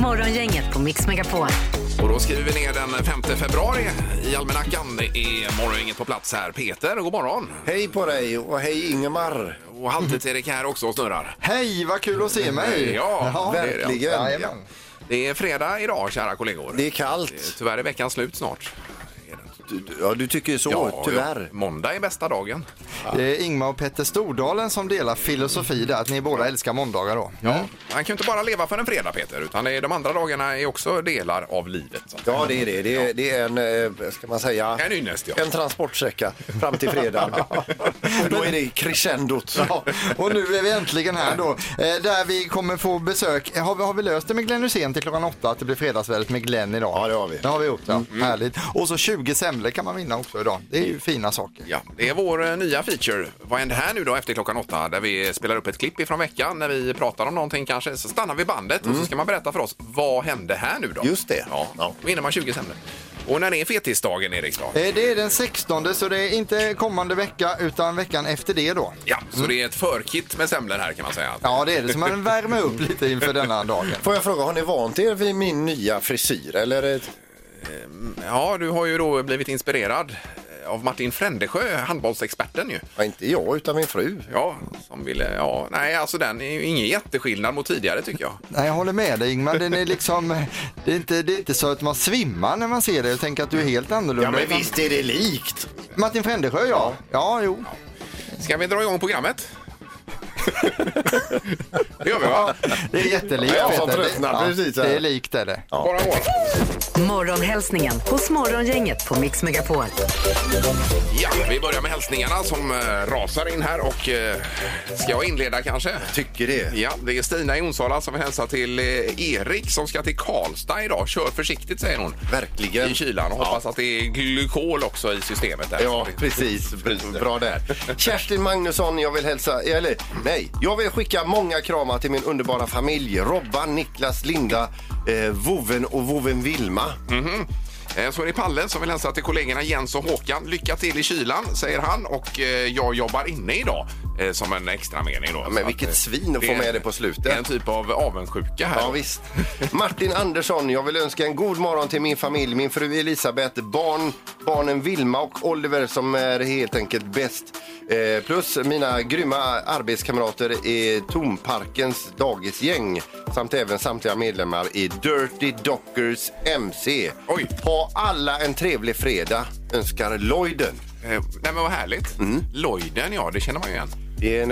Morgongänget på Mix Megapol. Och då skriver vi ner den 5 februari i almanackan. Det är morgongänget på plats här. Peter, god morgon. Hej på dig och hej Ingemar. Och halvtids Erik här också och snurrar. Hej, vad kul att se mig. Ja, verkligen. Ja. Det är fredag idag, kära kollegor. Det är kallt. Tyvärr är veckan slut snart. Ja, du tycker så, ja, tyvärr. Ja. Måndag är bästa dagen. Ja. Det är Ingemar och Peter Stordalen som delar filosofi där, att ni båda älskar måndagar då. Ja, man kan ju inte bara leva för en fredag, Peter, utan de andra dagarna är också delar av livet. Ja, det är det. Det är en, ska man säga, en ynnest, ja. En transportsträcka fram till fredag. Då är det crescendot. Ja. Och nu är vi äntligen här då, där vi kommer få besök. Har vi löst det med Glenn Hysén till klockan 8, att det blir fredagsvädret med Glenn idag? Ja, det har vi. Det har vi gjort, ja. Härligt. Och så 20 semlor kan man vinna också idag. Det är ju fina saker. Ja, det är vår nya feature. Vad händer här nu då efter klockan 8, där vi spelar upp ett klipp ifrån veckan när vi pratar om någonting kanske. Så stannar vi bandet och så ska man berätta för oss vad hände här nu då. Just det. Ja. Då vinner man 20 semlor. Och när är fetisdagen, Erik? Det är den 16, så det är inte kommande vecka utan veckan efter det då. Ja, så det är ett förkit med semlor här, kan man säga. Ja, det är det. Så man värmer upp lite inför denna dagen. Får jag fråga, har ni vant er vid min nya frisyr? Eller är det... Ja, du har ju då blivit inspirerad av Martin Frändesjö, handbollsexperten ju. Ja, inte jag utan min fru. Ja, som ville, ja. Nej, alltså den är ju ingen jätteskillnad mot tidigare, tycker jag. Nej, jag håller med dig, Ingmar. Den är liksom, det är inte så att man svimmar när man ser det. Jag tänker att du är helt annorlunda. Ja, men visst är det likt. Martin Frändesjö, ja. Ja, jo. Ska vi dra igång programmet? Det gör vi, va? Ja, det är jättelikt. Det är likt, är det. Ja. Bara morgonhälsningen hos morgongänget på Mix Megapol. Ja, vi börjar med hälsningarna som rasar in här, och ska jag inleda kanske? Tycker det. Ja, det är Stina i Onsala som vill hälsa till Erik som ska till Karlstad idag. Kör försiktigt, säger hon. Verkligen. I kylan, och hoppas att det är glykol också i systemet där. Ja, precis. Bra där. Kerstin Magnusson, jag vill hälsa, eller nej, jag vill skicka många kramar till min underbara familj. Robban, Niklas, Linda, Voven och Voven Vilma. Så är det Palle som vill hälsa till kollegorna Jens och Håkan. Lycka till i kylan, säger han. Och jag jobbar inne idag som en extra mening då. Ja, men vilket svin att få med det på slutet. Det är en typ av avundsjuka här. Ja, visst. Martin Andersson, jag vill önska en god morgon till min familj. Min fru Elisabeth, barnen Vilma och Oliver som är helt enkelt bäst. Plus mina grymma arbetskamrater i Tomparkens dagisgäng, samt även samtliga medlemmar i Dirty Dockers MC. Oj. Ha alla en trevlig fredag, önskar Lloyden. Nej, men vad härligt. Lloyden, ja, det känner man ju igen. Det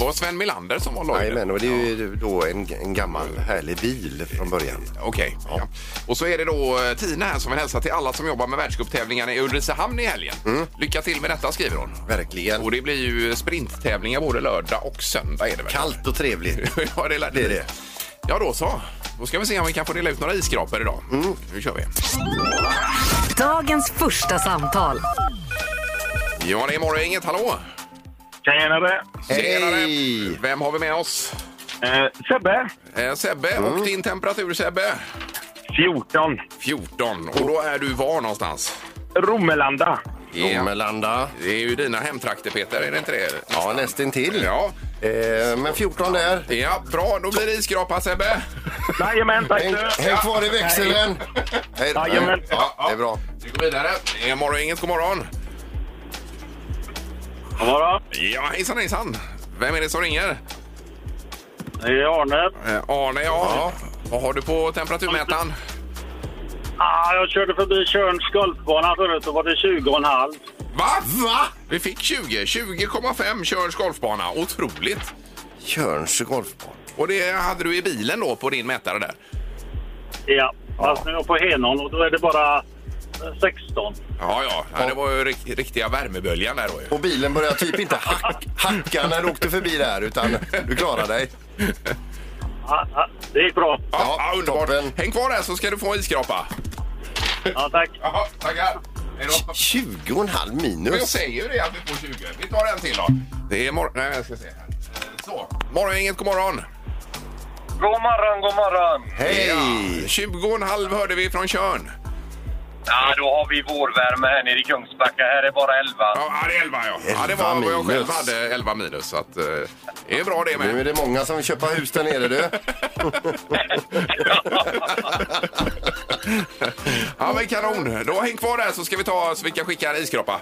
var Sven Melander som var Lloyden. Nej, men det är ju då en gammal härlig bil från början. Okej. Ja. Och så är det då Tina här som vill hälsa till alla som jobbar med världscuptävlingarna i Ulricehamn i helgen. Lycka till med detta, skriver hon. Verkligen. Och det blir ju sprinttävlingar både lördag och söndag, är det väl? Kallt och trevligt. Ja, det är det. Ja, då så. Då ska vi se om vi kan få dela ut några iskrapor idag. Nu kör vi. Dagens första samtal. Ja, det är morgongänget. Hallå! Tjenare! Hej! Vem har vi med oss? Sebbe. Sebbe, och din temperatur, Sebbe? 14. 14. Och då är du var någonstans? Romelanda. Ja. Romelanda. Det är ju dina hemtrakter, Peter, är det inte det? Ja, nästintill. Ja. Men 14 där. Ja, bra. Då blir det iskrapa, Sebbe. Jajamän, tack. Häng kvar i växeln. Jajamän. Ja, det är bra. Vi går vidare. Det är morgongänget. God morgon. God morgon. Ja, hejsan. Vem är det som ringer? Det är Arne. Arne, ja. Vad har du på temperaturmätaren? Jag körde förbi Körnes golfbana förut och var det 20,5. Va? Vi fick 20. 20,5 Körnes golfbana. Otroligt. Körnes golfbana. Och det hade du i bilen då på din mätare där? Ja, fast nu är jag på Henon och då är det bara 16. Ja. Det var ju riktiga värmeböljan där då ju. Och bilen började typ inte hacka när du åkte förbi där, utan du klarade dig. Det är bra. Ja, underbart. Toppen. Häng kvar där så ska du få iskrapa. Ja, tack. Jaha, tackar. 20,5 minus. Jag säger ju det att vi får 20. Vi tar en till då. Det är morgon. Nej, jag ska se här. Så, morgongänget, god morgon. God morgon. Hej. Ja, 20,5 hörde vi från Körn. Ja, då har vi vårvärme här nere i Kungsbacka. Här är bara 11. Ja, det är 11, ja. 11 ja, det var vad jag själv hade, 11 minus. Så att, det är bra det med. Nu är det många som köper hus där nere, du. Ja, men kanon. Då häng kvar där så ska vi ta så vi kan skicka en iskroppa.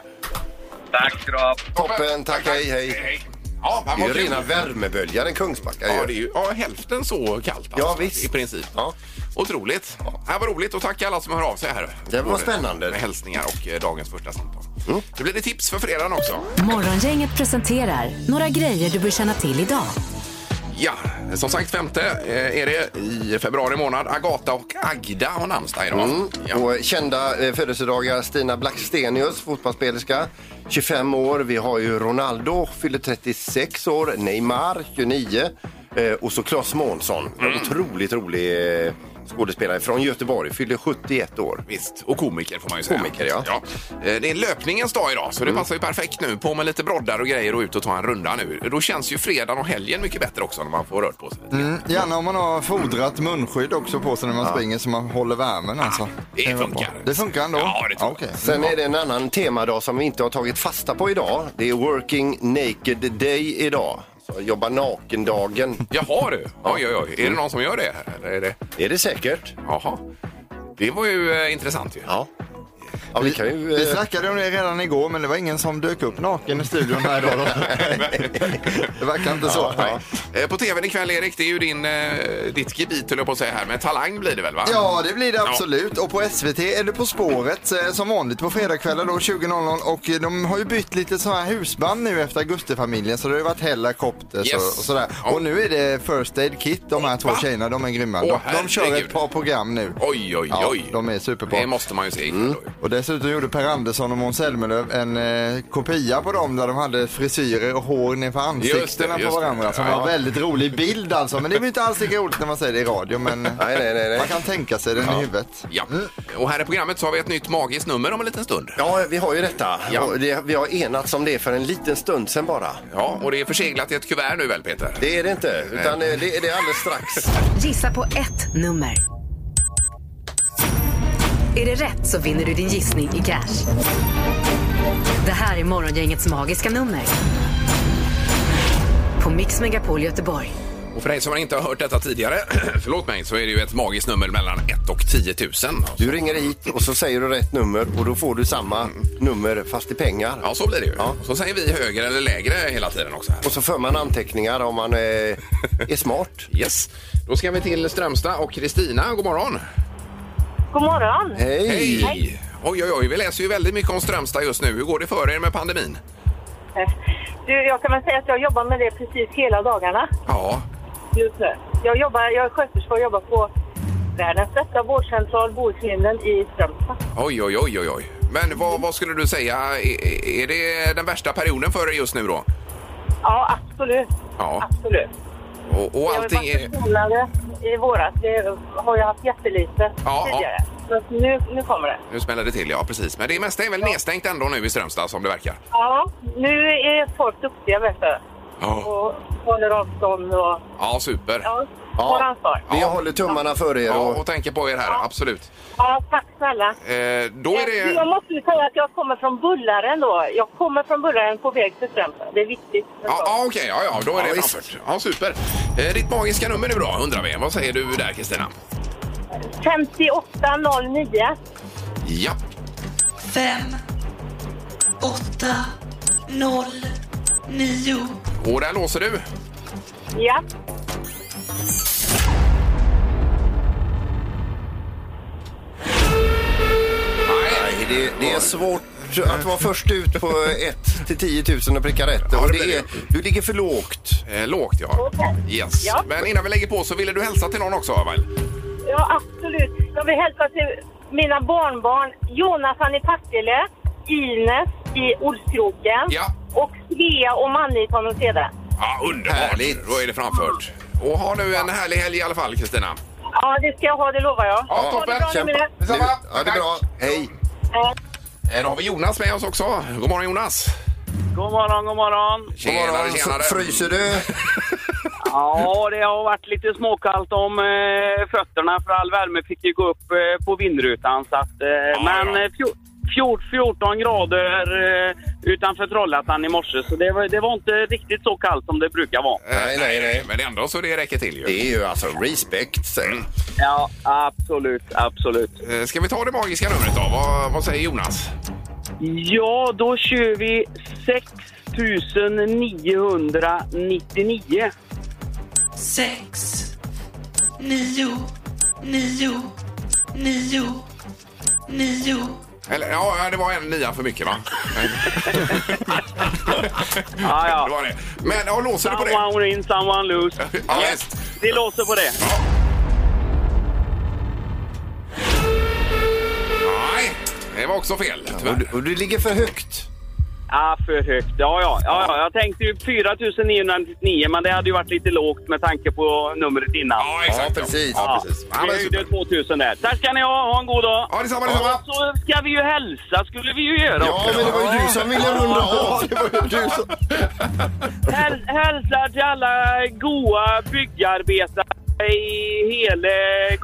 Tack, skrap. Toppen, tack, hej, hej. Hej. Ja, det är ju rena värmeböljan i Kungsbacka. Ja, det är ju hälften så kallt. Alltså, ja, visst. I princip. Ja. Otroligt. Ja. Det här var roligt och tack alla som hör av sig här. Det var spännande. Med hälsningar och dagens första samtal. Mm. Det blir det tips för fredagen också. Morgongänget presenterar några grejer du bör känna till idag. Ja, som sagt 5 är det i februari månad. Agata och Agda har namnsdag idag. Mm. Ja. Och kända födelsedagar, Stina Blackstenius, fotbollsspelerska, 25 år. Vi har ju Ronaldo, fyller 36 år. Neymar, 29. Och så Claes Månsson, otroligt rolig skådespelare från Göteborg, fyller 71 år. Visst, och komiker får man ju säga. Komiker, ja. Det är löpningens dag idag, så det passar ju perfekt nu. På med lite broddar och grejer och ut och ta en runda nu. Då känns ju fredagen och helgen mycket bättre också när man får rört på sig. Gärna om man har fodrat munskydd också på sig när man springer så man håller värmen. Alltså. Det funkar. Det funkar ändå? Ja, det funkar. Okay. Sen är det en annan temadag som vi inte har tagit fasta på idag. Det är Working Naked Day idag. Jobba nakendagen. Jaha du, oj. Är det någon som gör det? Eller är det säkert? Jaha, det var ju intressant ju. Ja. Ja, vi snackade om det redan igår, men det var ingen som dök upp naken i studion här idag. Det verkar inte så. Ja. På tvn ikväll, Erik, det är ju ditt gebit, höll jag på att säga här, men Talang blir det väl, va? Ja, det blir det absolut. Ja. Och på SVT är det På spåret, som vanligt på fredagkvällar då, 20.00. Och de har ju bytt lite så här husband nu efter Augustifamiljen, så det har ju varit Helikopter och sådär. Ja. Och nu är det First Aid Kit, de här två tjejerna, de är grymma. De kör ett par program nu. Oj. Ja, de är superbra. Det måste man ju se. Och dessutom gjorde Per Andersson och Måns Zelmerlöw en kopia på dem där de hade frisyrer och hår nedanför ansiktena på varandra. Som var en väldigt rolig bild alltså. Men det är inte alls lika roligt när man säger det i radio. Men nej. Man kan tänka sig den i huvudet. Ja. Och här i programmet så har vi ett nytt magiskt nummer om en liten stund. Ja, vi har ju detta. Ja. Vi har enats om det för en liten stund sen bara. Ja, och det är förseglat i ett kuvert nu väl, Peter? Det är det inte, utan det är alldeles strax. Gissa på ett nummer. Är det rätt så vinner du din gissning i cash. Det här är morgongängets magiska nummer på Mix Megapol Göteborg. Och för dig som inte har hört detta tidigare, förlåt mig, så är det ju ett magiskt nummer mellan 1 och 10 000. Du ringer hit och så säger du rätt nummer och då får du samma nummer fast i pengar. Ja, så blir det ju. Ja. Så säger vi högre eller lägre hela tiden också. Här. Och så för man anteckningar om man är smart. Yes. Då ska vi till Strömstad och Kristina. God morgon. God morgon. Hej. Hej. Oj, vi läser ju väldigt mycket om Strömstad just nu. Hur går det för er med pandemin? Du, jag kan väl säga att jag jobbar med det precis hela dagarna. Ja. Just nu. Jag är sköterska och jobbar på världens bästa vårdcentral, Bohuslinjen i Strömstad. Oj. Men vad skulle du säga, är det den värsta perioden för er just nu då? Ja, absolut. Ja. Absolut. Och allting i våras, det har jag haft jättelite tidigare. Ja. Men nu kommer det. Nu smäller det till, ja precis. Men det mesta är väl nedstängt ändå nu i Strömstad som det verkar? Ja, nu är folk duktiga vet du. Ja. Och håller avstånd och... Ja, super. Ja, vår ansvar. Vi håller tummarna för er och tänker på er här, absolut. Ja, tack snälla. Då är det... Jag måste ju säga att jag kommer från Bullaren då. Jag kommer från Bullaren på väg till Strömstad. Det är viktigt. Okej, då är det framfört. Ja, super. Ditt magiska nummer nu då, undrar vi. Vad säger du där, Kristina? 5809. Ja. 5809. Och där låser du. Ja. Det är svårt att vara först ut på 1 till 10 000 och pricka rätt. Och du ligger för lågt. Lågt, ja. Yes. Ja. Men innan vi lägger på så ville du hälsa till någon också, väl? Ja, absolut. Jag vill hälsa till mina barnbarn. Jonathan i Partille, Ines i Olskroken och Svea och Manny i Tonåseda. Ja, underbart. Härligt. Då är det framfört. Och ha nu en härlig helg i alla fall, Kristina. Ja, det ska jag ha, det lovar jag. Ja, toppen. Det är bra. Hej. Då har vi Jonas med oss också. God morgon Jonas. God morgon. Tjenare. Fryser du? Ja, det har varit lite småkallt om fötterna för all värme fick ju gå upp på vindrutan. Så att, men 14 grader utanför Trollhättan i morse, så det var inte riktigt så kallt som det brukar vara. Nej, men ändå så det räcker till ju. Det är ju alltså respekt. Mm. Ja, absolut. Ska vi ta det magiska numret då? Vad säger Jonas? Ja, då kör vi 6999. 6 9 9 9 9. Eller, ja, det var en nia för mycket, va? Ja. Det var det. Men jag låser someone det på det. Someone in, someone loose. Ja, yes. Vi låser på det. Ja. Nej, det var också fel. Och du ligger för högt. Ja, för högt. Ja. Jag tänkte ju 4999, men det hade ju varit lite lågt med tanke på numret innan. Ja, exakt. Ja, precis. Det är 2000 där. Tack ska ni ha en god dag. Ja, detsamma. Ja, så ska vi ju hälsa, skulle vi ju göra. Ja, men det var ju du som ville runda av. Det var ju du som... Hälsa till alla goa byggarbetare i hela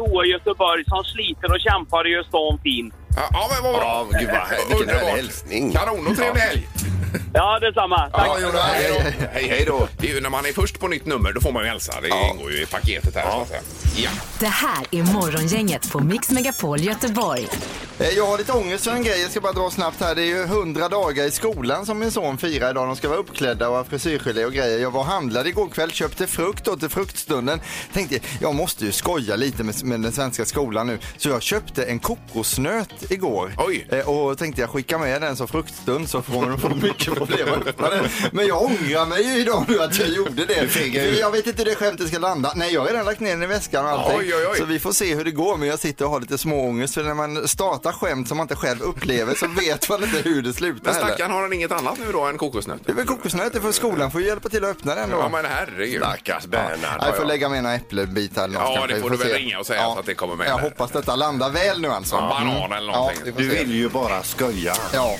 goa Göteborg som sliter och kämpar just om fint. Ja, men vad bra. Gud vad vilken hälsning. Kanon och trevlig helg. Ja, detsamma. Tack. Ja, hej då. Det är ju när man är först på nytt nummer, då får man ju hälsa. Det ingår ju i paketet här. Ja. Ja. Det här är morgongänget på Mix Megapol Göteborg. Jag har lite ångest för en grej. Jag ska bara dra snabbt här. Det är ju 100 dagar i skolan som min son firar idag. De ska vara uppklädda och ha frisyrgelé och grejer. Jag var och handlade igår kväll, köpte frukt och till fruktstunden. Tänkte jag måste ju skoja lite med den svenska skolan nu. Så jag köpte en kokosnöt igår. Oj. Och tänkte jag skicka med den som fruktstund så får man få mycket problem att öppna den. Men jag ångrar mig ju idag nu att jag gjorde det. Jag vet inte hur det skämtet ska landa. Nej, jag har redan lagt ner den i väskan och allting. Oj. Så vi får se hur det går. Men jag sitter och har lite småångest. För när man startar skämt som man inte själv upplever så vet man inte hur det slutar. Men stackaren, har han inget annat nu då än kokosnöt? Det är väl kokosnöt, för skolan får ju hjälpa till att öppna den då. Ja, men herregud. Stackars Bernhard. Ja, jag får lägga mina äppelbitar. Ja, det får du väl ringa och säga så att det kommer med. Jag hoppas detta landar väl nu alltså. Ja, banan eller någonting. Ja, du vill ju bara skoja. Ja.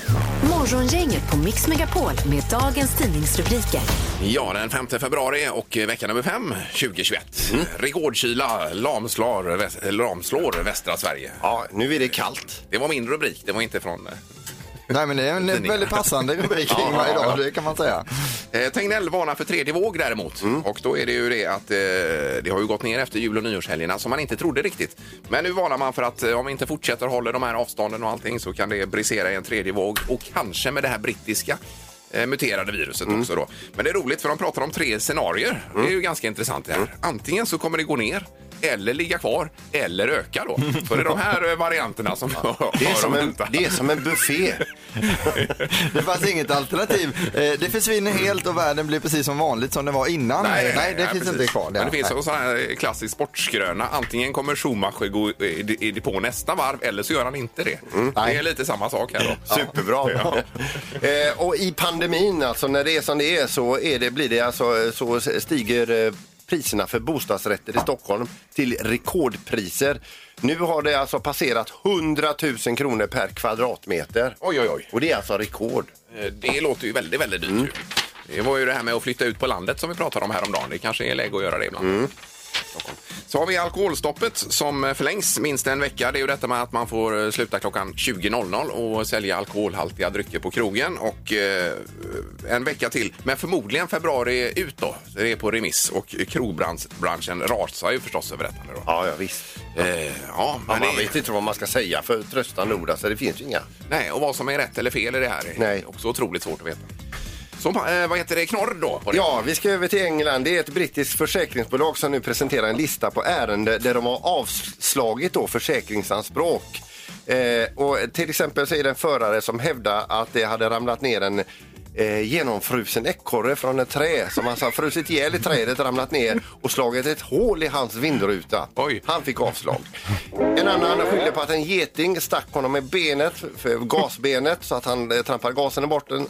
Morgongänget på Mix Megapol med dagens tidningsrubriker. Ja, den 5 februari och vecka nummer 5, 2021. Mm. Rekordkyla lamslår västra Sverige. Ja, nu är det kallt. Det var min rubrik, det var inte från... Nej, men det är en väldigt passande rubrik idag, det kan man säga. Tegnell varnar för tredje våg däremot. Mm. Och då är det ju det att det har ju gått ner efter jul- och nyårshelgerna som man inte trodde riktigt. Men nu varnar man för att om vi inte fortsätter hålla de här avstånden och allting så kan det brisera i en tredje våg. Och kanske med det här brittiska muterade viruset också då. Men det är roligt för de pratar om tre scenarier. Det är ju ganska intressant det här. Antingen så kommer det gå ner, eller ligga kvar, eller öka då. Så det är de här varianterna som det är som en buffé. Det fanns inget alternativ. Det försvinner helt och världen blir precis som vanligt som det var innan. Nej, finns precis inte kvar. Men det finns en sån här klassisk sportsgröna. Antingen kommer Schumacher gå i på nästa varv, eller så gör han inte det. Det är lite samma sak här då. Superbra. Ja. Och i pandemin, alltså när det är som det är så är det, blir det alltså, så stiger... priserna för bostadsrätter i Stockholm till rekordpriser. Nu har det alltså passerat 100 000 kronor per kvadratmeter. Oj. Och det är alltså rekord. Det låter ju väldigt, väldigt dyrt. Mm. Det var ju det här med att flytta ut på landet som vi pratade om häromdagen. Det kanske är läge att göra det ibland. Mm. Så har vi alkoholstoppet som förlängs minst en vecka. Det är ju detta med att man får sluta klockan 20.00 och sälja alkoholhaltiga drycker på krogen. Och en vecka till. Men förmodligen februari ut då. Det är på remiss. Och krogbranschen rasar ju förstås över detta nu då. Ja, visst. Man vet inte vad man ska säga för trösta Norda, så det finns ju inga. Nej, och vad som är rätt eller fel i det här är också otroligt svårt att veta. Så, vad heter det? Knorr då? Ja, vi ska över till England. Det är ett brittiskt försäkringsbolag som nu presenterar en lista på ärenden där de har avslagit då försäkringsanspråk. Och till exempel så är det en förare som hävdar att det hade ramlat ner en genomfrusen ekorre från ett trä som han har frusit ihjäl i trädet, ramlat ner och slagit ett hål i hans vindruta. Oj. Han fick avslag. En annan skyller på att en geting stack honom med benet, gasbenet, så att han trampade gasen i botten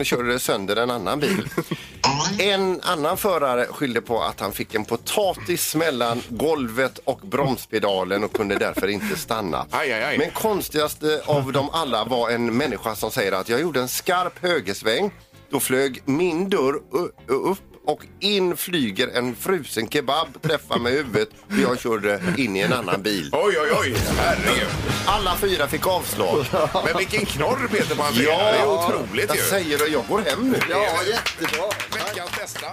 och körde sönder en annan bil. En annan förare skyllde på att han fick en potatis mellan golvet och bromspedalen och kunde därför inte stanna. Aj. Men konstigast av dem alla var en människa som säger att jag gjorde en skarp högersväng. Då flög min dörr upp och in flyger en frusen kebab, träffar med huvudet och jag körde in i en annan bil. Oj, oj, oj, herregud. Alla fyra fick avslag. Men vilken knorr Peter man fick. Ja, det är otroligt jag ju. Jag säger det, jag går hem nu. Ja, jättebra. Veckans bästa.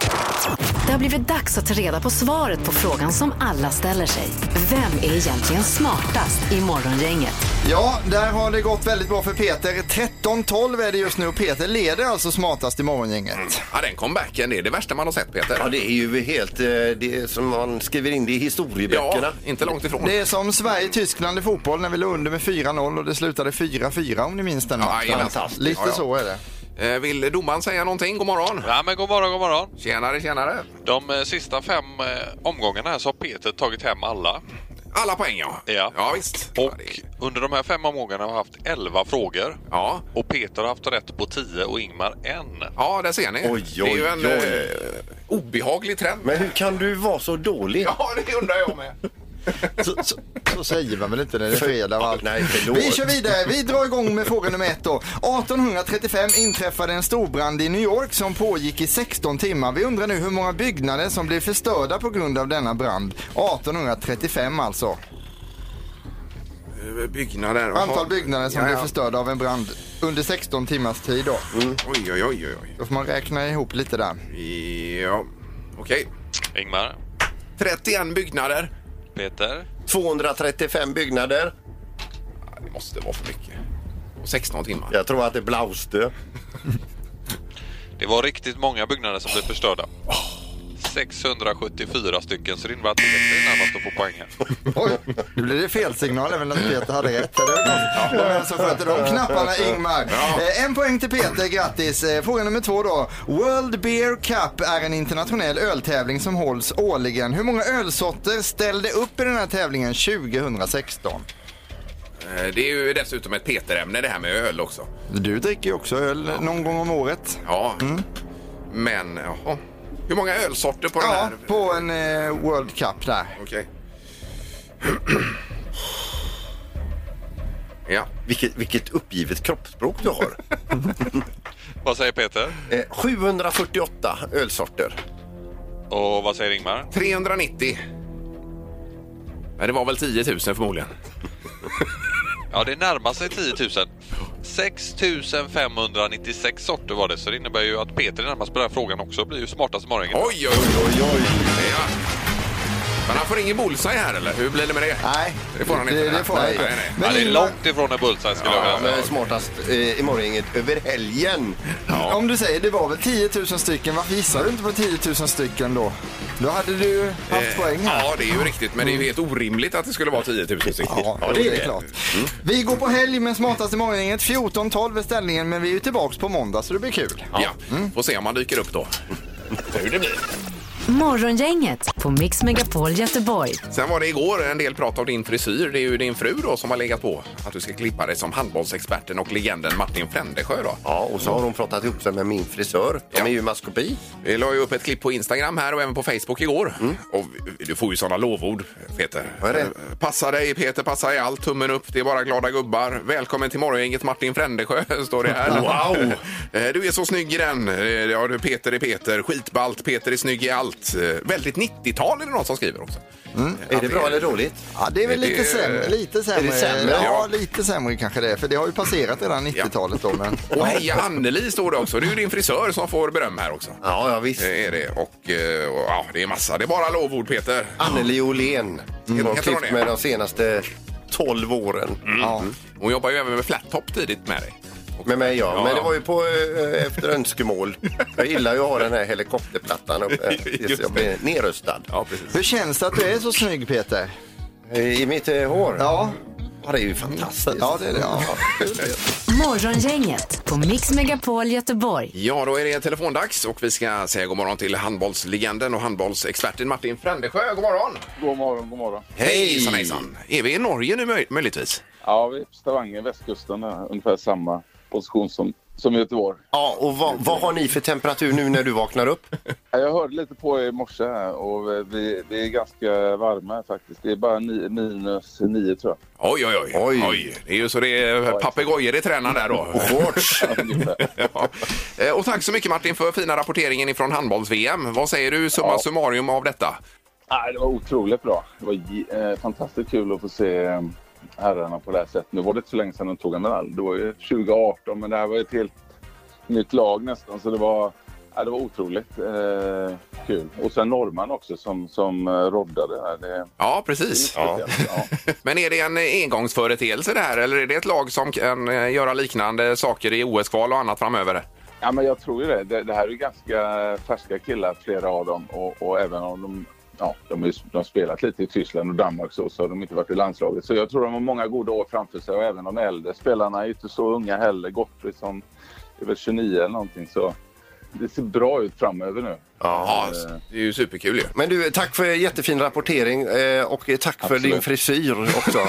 Det har blivit dags att ta reda på svaret på frågan som alla ställer sig. Vem är egentligen smartast i morgongänget? Ja, där har det gått väldigt bra för Peter. 13-12 är det just nu och Peter leder alltså smartast i morgongänget. Mm. Ja, den comebacken, det är det värsta man har sett, Peter. Ja, det är ju helt det som man skriver in det i historieböckerna. Ja, inte långt ifrån. Det är som Sverige-Tyskland i fotboll när vi låg under med 4-0 och det slutade 4-4 om ni minns den. Ja, fantastiskt. Lite så är det. Vill domaren säga någonting? God morgon. Ja, men god morgon, god morgon. Tjenare, tjenare. De sista 5 omgångarna här så har Peter tagit hem alla. Alla poäng, ja. Ja visst. Och under de här 5 omgångarna har jag haft 11 frågor. Ja. Och Peter har haft rätt på 10 och Ingmar 1. Ja, det ser ni. Oj, oj, det är ju en obehaglig trend. Men hur kan du vara så dålig? Ja, det undrar jag med. Så säger man väl inte när det är fredag och allt. Nej, vi kör vidare, vi drar igång med fråga nummer 1 då. 1835 inträffade en storbrand i New York som pågick i 16 timmar. Vi undrar nu hur många byggnader som blev förstörda på grund av denna brand. 1835 alltså. Byggnader. Antal byggnader som blev förstörda av en brand under 16 timmars tid då. Oj, oj, oj, oj. Då får man räkna ihop lite där. Ja, okej. Ingmar. 31 byggnader. Peter. 235 byggnader. Det måste vara för mycket. Och 16 timmar. Jag tror att det blåste. Det var riktigt många byggnader som blev förstörda. 674 stycken, så det innebär att det är närmast att få poäng här. Oj, nu blev det felsignal även att Peter hade rätt. Men så sköter de knapparna, Ingmar. En poäng till Peter, grattis. Fråga nummer 2 då. World Beer Cup är en internationell öltävling som hålls årligen. Hur många ölsorter ställde upp i den här tävlingen 2016? Det är ju dessutom ett Peter-ämne det här med öl också. Du dricker ju också öl någon gång om året. Ja, men jaha. Hur många ölsorter på den här? På en World Cup där. Okej. Ja, vilket uppgivet kroppsspråk du har. Vad säger Peter? 748 ölsorter. Och vad säger Ingmar? 390. Nej, det var väl 10 000 förmodligen. Ja, det närmar sig 10 000. 6596 sorter var det, så det innebär ju att Peter närmast på den här frågan också blir ju smartast i morgonen. Oj, oj, oj, oj. Men han får ingen bullseye här, eller? Hur blir det med det? Nej, det får han inte. Det får nej, nej, nej. Men det är långt ifrån en bullseye skulle jag säga. Smartast i morgonen över helgen. Ja. Om du säger, det var väl 10 000 stycken. Varför gissar du inte på 10 000 stycken då? Då hade du haft poäng här. Ja, det är ju riktigt. Men det är ju helt orimligt att det skulle vara 10 000 stycken. Ja, det är klart. Mm. Vi går på helg med smartast i morgonen. 14-12 är ställningen, men vi är ju tillbaka på måndag, så det blir kul. Ja, får se om man dyker upp då. Hur det blir. Morgongänget på Mix Megapol Göteborg. Sen var det igår en del prat om din frisyr. Det är ju din fru då som har legat på att du ska klippa dig som handbollsexperten och legenden Martin Frändesjö då. Ja, och så har hon pratat ihop sig med min frisör. De är ju maskopi. Vi la ju upp ett klipp på Instagram här och även på Facebook igår. Och du får ju sådana lovord, Peter. Passa dig Peter, passa dig allt. Tummen upp, det är bara glada gubbar. Välkommen till morgongänget Martin Frändesjö, står det här. Wow! Du är så snygg i den. Ja, du Peter är Peter. Skitballt, Peter är snygg i allt. Väldigt 90-tal är det någon som skriver också. Är det bra eller roligt? Ja, det är väl lite sämre. Lite sämre. Sämre? Ja, lite sämre kanske det. För det har ju passerat redan 90-talet då. Men... Och heja Anneli står det också. Det är ju din frisör som får beröm här också. Ja, visst. Det är det. Och ja, det är massa. Det är bara lovord, Peter. Anneli Olén. De klippt med de senaste 12 åren. Hon jobbar ju även med flat top tidigt med dig. Med mig, ja. Men det var ju på efter önskemål. Jag gillar ju att ha den här helikopterplattan uppe. Jag blir nerröstad. Ja, hur känns det att du är så snygg, Peter? I mitt hår? Ja. Ja, det är ju fantastiskt. Ja, det är det. Ja. Morgongänget på Mix Megapol Göteborg. Ja, då är det telefondags och vi ska säga god morgon till handbollslegenden och handbollsexperten Martin Frändesjö. God morgon! God morgon, god morgon. Hejsan, hejsan. Är vi i Norge nu möjligtvis? Ja, vi är på Stavanger, västkusten. Ungefär samma position som som i Göteborg. Ja, och vad har ni för temperatur nu när du vaknar upp? Jag hörde lite på er i morse här och vi är ganska varma faktiskt. Det är bara minus 9 tror jag. Oj. Det är ju så det är papegojer i tränar där då. Ja. Och tack så mycket Martin för fina rapporteringen ifrån handbolls-VM. Vad säger du summa summarium av detta? Nej, det var otroligt bra. Det var fantastiskt kul att få se herrarna på det här sättet. Nu var det inte så länge sedan de tog en medalj. Det var ju 2018, men det här var ett helt nytt lag nästan. Så det var otroligt kul. Och sen norrman också som roddade här. Det, ja, precis. Ja. Men är det en engångsföreteelse det här? Eller är det ett lag som kan göra liknande saker i OS-kval och annat framöver? Ja, men jag tror ju det. Det här är ju ganska färska killar, flera av dem. Och även om de har spelat lite i Tyskland och Danmark så har de inte varit i landslaget. Så jag tror de har många goda år framför sig och även de äldre. Spelarna är inte så unga heller. Gottfried som är väl 29 eller någonting. Så det ser bra ut framöver nu. Ja, det är ju superkul ju. Men du, tack för jättefin rapportering och tack för din frisyr också.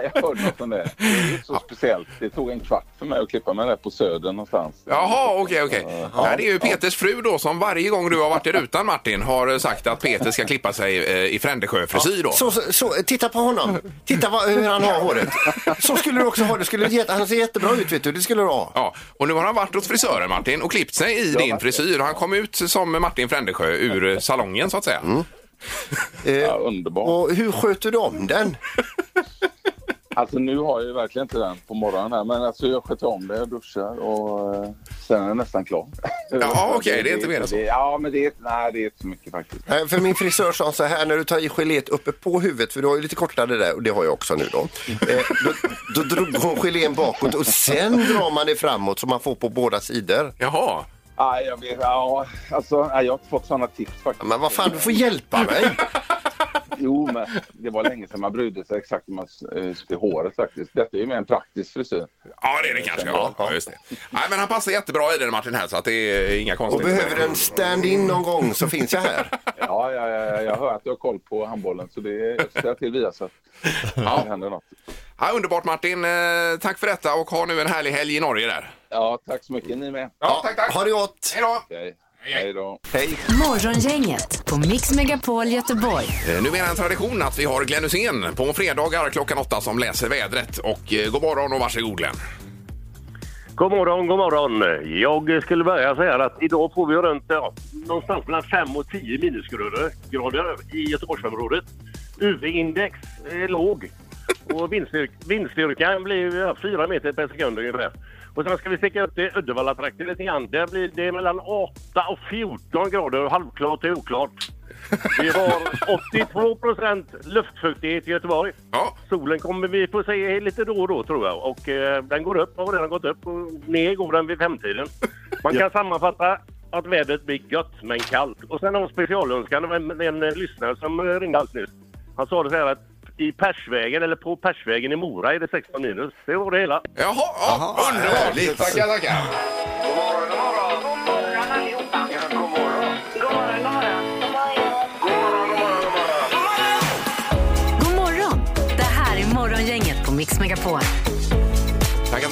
Jag hörde något om det. Det är inte så speciellt. Det tog en kvart för mig att klippa mig där på södern någonstans. Jaha, okej. Ja, det är ju Peters fru då som varje gång du har varit i rutan, Martin, har sagt att Peter ska klippa sig i Frändesjö-frisyr då. Så, titta på honom. Titta hur han har håret. Så skulle du också ha det. Han ser jättebra ut, vet du. Det skulle du ha. Ja, och nu har han varit hos frisören, Martin, och klippt sig i din frisyr. Han kom ut som Martin Frändesjö ur salongen, så att säga. Mm. Ja, underbart. Och hur sköter du om den? Alltså nu har jag ju verkligen inte den på morgonen här, men alltså jag sköter om det, jag duschar och sen är det nästan klar. Ja, okej, det är inte mer än så. Ja, men det är inte så mycket faktiskt. För min frisör sa så här, när du tar i gelet uppe på huvudet, för du har ju lite kortare där, och det har jag också nu då. Då drog hon gelén bakåt och sen drar man det framåt så man får på båda sidor. Jaha. Jag har inte fått sådana tips faktiskt. Men vad fan, du får hjälpa mig. Jo, men det var länge sedan man brydde sig exakt om man skulle håret faktiskt. Detta är ju mer en praktisk frisyr. Ja, det är det kanske. Ja, just det. Nej, men han passar jättebra i den Martin här, så att det är inga konstigheter. Och behöver en stand-in någon gång så finns jag här. Ja, jag hör att du har koll på handbollen, så det är jag till via så att det händer något. Ja, underbart Martin. Tack för detta och ha nu en härlig helg i Norge där. Ja, tack så mycket. Ni med. Ja, tack. Ha det gott. Hej då. Okej. Hej då. Hej. Morgongänget på Mix Megapol Göteborg. Nu är det en tradition att vi har Glenn Hysén på fredagar klockan 8 som läser vädret. Och god morgon och varsågod Glenn. God morgon. Jag skulle börja säga att idag får vi runt någonstans mellan 5 och 10 minusgrader i Göteborgsområdet. UV-index är låg. Och vindstyrkan blir 4 meter per sekund ungefär. Och sen ska vi sticka upp till Uddevalla-trakten lite grann. Där blir det mellan 8 och 14 grader, halvklart till oklart. Vi har 82% luftfuktighet i Göteborg. Ja. Solen kommer vi få se lite då och då tror jag. Och den går upp, och den har gått upp. Och ner går den vid 5-tiden. Man kan sammanfatta att vädret blir gött men kallt. Och sen har specialönskan en lyssnare som ringde alls nyss. Han sa det så här att på Persvägen i Mora är det 16 minus. Det var det hela. Jaha, underligt. Tackar. God morgon. Det här är morgongänget på Mix Megapol. Tackar.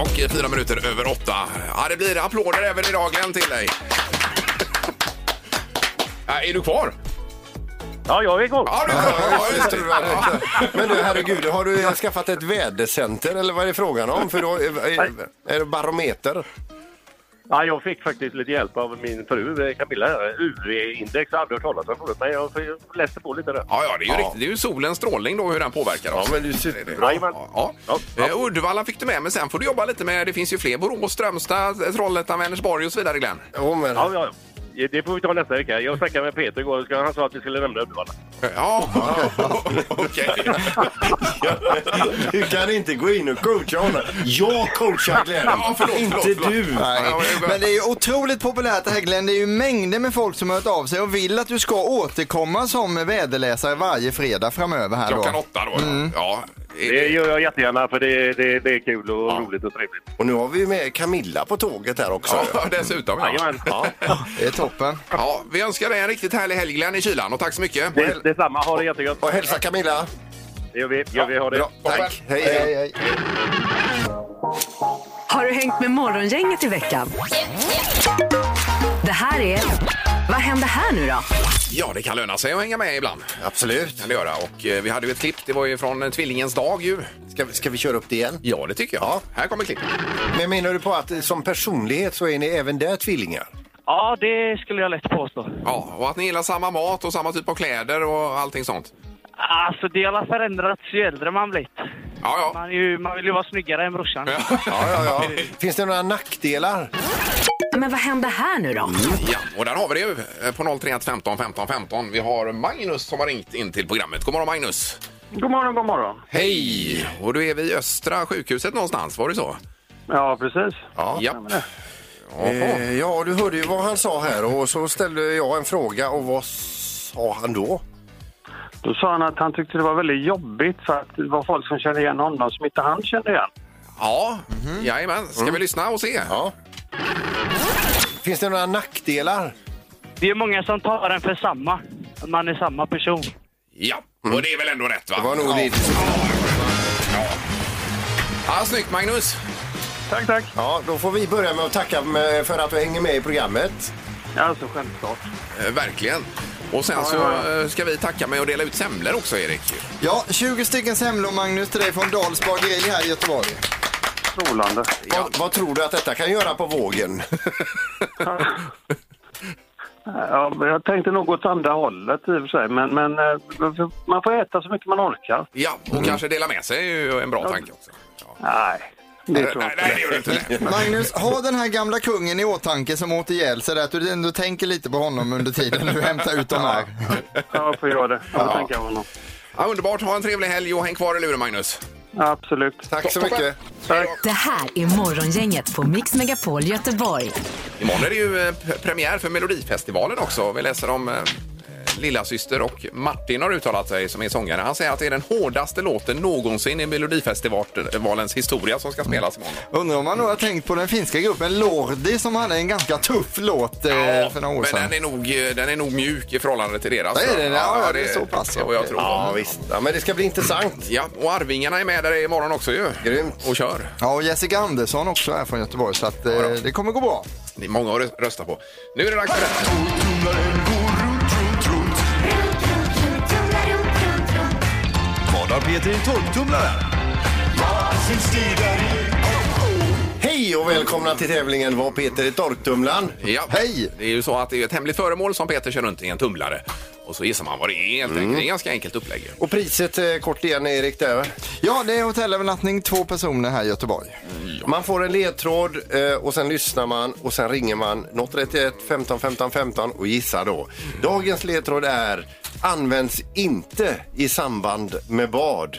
Och 8:04. Ja, det blir applåder även i dagen till dig. Är du kvar? Ja, jag är kvar. Men du, herregud, har du skaffat ett vädercenter eller vad är det frågan om? För då är det barometer? Ja, jag fick faktiskt lite hjälp av min fru Camilla. UV-index hade jag talat om förut, men jag läste på lite där. Ja, det är ju riktigt. Det är ju solens strålning då, hur den påverkar oss. Ja, men du ser det. Ja. Uddevalla fick du med, men sen får du jobba lite med, det finns ju fler, Borås, Strömstad, Trollhättan, Vänersborg och så vidare, Glenn. Ja. Det får vi ta nästa vecka. Jag snackade med Peter igår och han sa att vi skulle nämna Uddevalla. Ja, okej. Du kan inte gå in och coacha honom. Jag coachar Glenn. Ja, förlåt. Du. Men det är ju otroligt populärt det här Glenn. Det är ju mängder med folk som har hört av sig och vill att du ska återkomma som väderläsare varje fredag framöver här då. Klockan 8 då. Mm. Ja. Det gör jag jättegärna för det är kul och roligt och trevligt. Och nu har vi med Camilla på tåget här också. Ja, dessutom. Ja. Det är toppen. Ja, vi önskar dig en riktigt härlig helg Glenn i kylan och tack så mycket. Det samma, ha det jättegott. Och hälsa Camilla. Det gör vi har det. Bra, tack. Hej. Har du hängt hängt med morgongänget i veckan? Det här är... Vad hände här nu då? Ja, det kan löna sig att hänga med ibland. Absolut. Kan det göra. Och vi hade ju ett klipp, det var ju från tvillingens dag ju. Ska vi köra upp det igen? Ja, det tycker jag. Ja. Här kommer klipp. Men menar du på att som personlighet så är ni även där tvillingar? Ja, det skulle jag lätt påstå. Ja, och att ni gillar samma mat och samma typ av kläder och allting sånt. Alltså, det har förändrats ju äldre man blivit. Ja, ja. Man vill ju vara snyggare än brorsan. Ja, ja, ja. Finns det några nackdelar? Men vad händer här nu då? Ja, och där har vi det på 03 15 15 15. Vi har Magnus som har ringt in till programmet. God morgon Magnus. God morgon, god morgon. Hej, och du är vid Östra sjukhuset någonstans, var det så? Ja, precis. Ja, ja. Ja, du hörde ju vad han sa här. Och så ställde jag en fråga. Och vad sa han då? Då sa han att han tyckte det var väldigt jobbigt, för att det var folk som kände igen honom som inte han kände igen. Ja, jajamän. Ska vi lyssna och se? Ja. Finns det några nackdelar? Det är många som tar en för samma. Man är samma person. Ja, och det är väl ändå rätt, va? Det var nog dit. Ja, snyggt Magnus. Tack, tack. Ja, då får vi börja med att tacka för att du hänger med i programmet. Ja, så självklart. Verkligen. Och sen så ska vi tacka med att dela ut semlor också, Erik. Ja, 20 stycken semlor, Magnus, till dig från Dalsbar Grill här i Göteborg. Strålande. Ja. Vad tror du att detta kan göra på vågen? Ja, jag tänkte något andra hållet i och för sig, men man får äta så mycket man orkar. Ja, och kanske dela med sig är ju en bra tanke också. Ja. Nej. Nej, Magnus, ha den här gamla kungen i åtanke som åt ihjäl sig, att du ändå tänker lite på honom under tiden du hämtar ut dem här. Ja, får göra det. Jag tänker på honom. Ja, underbart. Ha en trevlig helg och häng kvar i luren, Magnus. Ja, absolut. Tack så mycket. Tack. Det här är morgongänget på Mix Megapol Göteborg. Imorgon är det ju premiär för Melodifestivalen också. Vi läser om... Lilla syster och Martin har uttalat sig, som är sångare. Han säger att det är den hårdaste låten någonsin i Melodifestivalens historia som ska spelas imorgon. Undrar om man nog har tänkt på den finska gruppen Lordi, som hade en ganska tuff låt för några år sedan. Men den är nog mjuk i förhållande till deras. Nej, det är så pass. Och jag tror visst. Ja, men det ska bli intressant. Ja, och Arvingarna är med där imorgon också ju. Grymt. Och kör. Ja, och Jessica Andersson också är från Göteborg, så att det kommer gå bra. Det är många att rösta på. Nu är det dags för det. Vad har Peter i torktumlaren? Hej och välkomna till tävlingen Vad Peter i torktumlaren? Ja, hej! Det är ju så att det är ett hemligt föremål som Peter kör runt i en tumlare. Och så gissar man vad det är. Det är ganska enkelt upplägg. Och priset kort igen, Erik, där. Ja, det är hotellövernattning, 2 personer här i Göteborg. Man får en ledtråd och sen lyssnar man och sen ringer man 031 15 15 15 och gissar då. Dagens ledtråd är: används inte i samband med bad.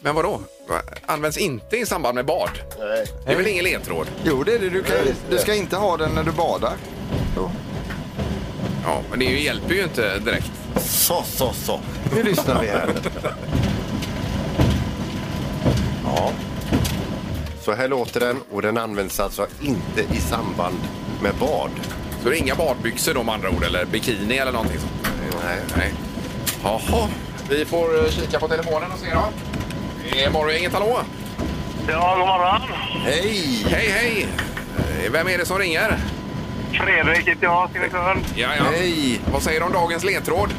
Men vadå? Används inte i samband med bad? Nej. Det är väl ingen ledtråd? Jo, det är det. Du ska inte ha den när du badar. Jo. Ja, men det hjälper ju inte direkt. Så. Nu lyssnar vi här. Ja. Så här låter den, och den används alltså inte i samband med bad. Så det är inga badbyxor då, med andra ord, eller bikini eller någonting sånt? Nej. Jaha. Vi får kika på telefonen och se då. Det är morgongänget, hallå? Ja, god morgon. Hej. Vem är det som ringer? Fredrik heter jag, Stilsund. Ja. Hej, vad säger du om dagens ledtråd?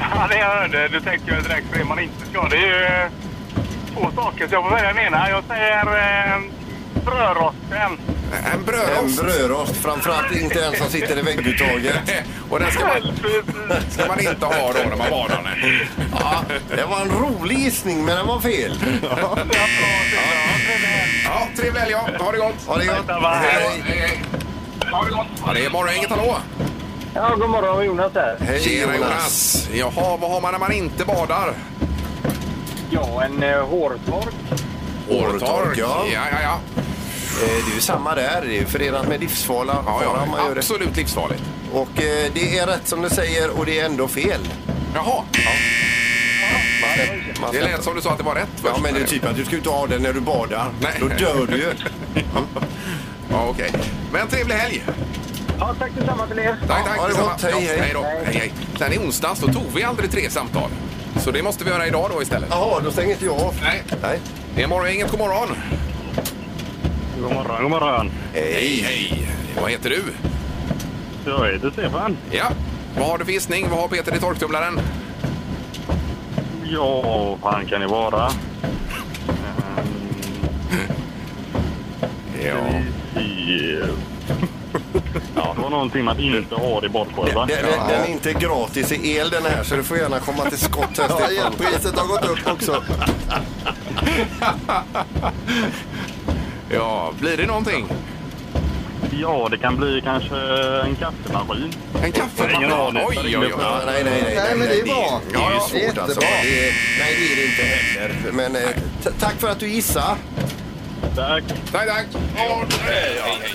Ja, det jag hörde. Du tänker ju direkt på det man inte ska. Det är ju 2 saker, så jag får välja den ena. Jag säger brödrosten. En brödrost? En brödrost, framförallt inte en som sitter i vägguttaget. Och den ska man inte ha då när man var där. Ja, det var en rolig gissning, men den var fel. Ja, trevlig. Ha det gott. Hej. Ja, det är morgongänget, hallå. Ja, god morgon, Jonas här. Hej Jonas. Jaha, vad har man när man inte badar? Ja, en hårtork. Hårtork, ja. Det är ju samma där, det är ju förenat med livsfarliga. Ja, absolut livsfarligt. Och det är rätt som du säger, och det är ändå fel. Jaha. Ja. Det lät som du sa att det var rätt. Ja, men det är typ att du ska inte ha den när du badar. Nej. Då dör du ju. Ja, okej. Men trevlig helg. Ja, tack detsamma till er. Tack. Ha det gott. Hej. Sen i onsdags så tog vi aldrig 3 samtal. Så det måste vi göra idag då istället. Jaha, då stänger inte jag av. Nej. Det är morgongänget, god morgon. God morgon, god morgon. Hej, hej. Vad heter du? Jag heter Stefan. Ja. Vad har du för gissning? Vad har Peter i torktumlaren? Ja, fan kan det vara? Ja. Ja, det var någonting man inte har i bortkorven. Den är inte gratis i el den här, så du får gärna komma till skott här, Stefan. Ja, priset har gått upp också. Ja, blir det någonting? Ja, det kan bli kanske en kaffemaskin. En kaffemaskin? Oj. Nej, men det är bra. Det är ju svårt alltså. Nej, det är det inte heller. Men tack för att du gissade. Tack. Tack. Hej.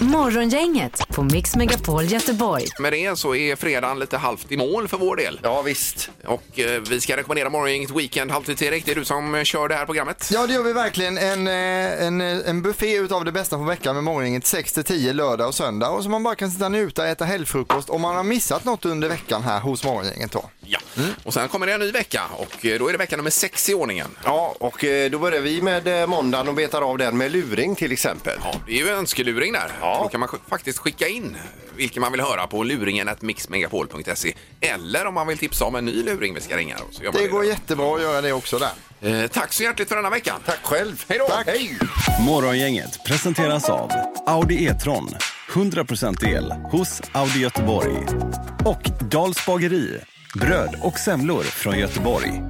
Morgongänget på Mix Megapol Göteborg. Med det så är fredagen lite halvt i mål för vår del. Ja visst. Och vi ska rekommendera morgongänget weekend halvtid till Erik. Det är du som kör det här programmet. Ja, det gör vi verkligen. En buffé utav det bästa på veckan med morgongänget 6-10 lördag och söndag. Och så man bara kan sitta njuta och äta helgfrukost om man har missat något under veckan här hos morgongänget då. Ja, och sen kommer det en ny vecka och då är det vecka nummer 6 i ordningen. Ja, och då börjar vi med måndagen och betar av den med luring till exempel. Ja, det är ju en önskeluring där. Ja. Då kan man faktiskt skicka in vilken man vill höra på luringen@mixmegapol.se eller om man vill tipsa om en ny luring vi ska ringa. Så det går jättebra att göra det också där. Tack så hjärtligt för denna veckan. Tack själv. Hej då. Tack. Hej. Morgongänget presenteras av Audi e-tron. 100% el hos Audi Göteborg. Och Dalsbageri. Bröd och semlor från Göteborg.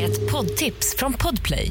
Ett poddtips från Podplay.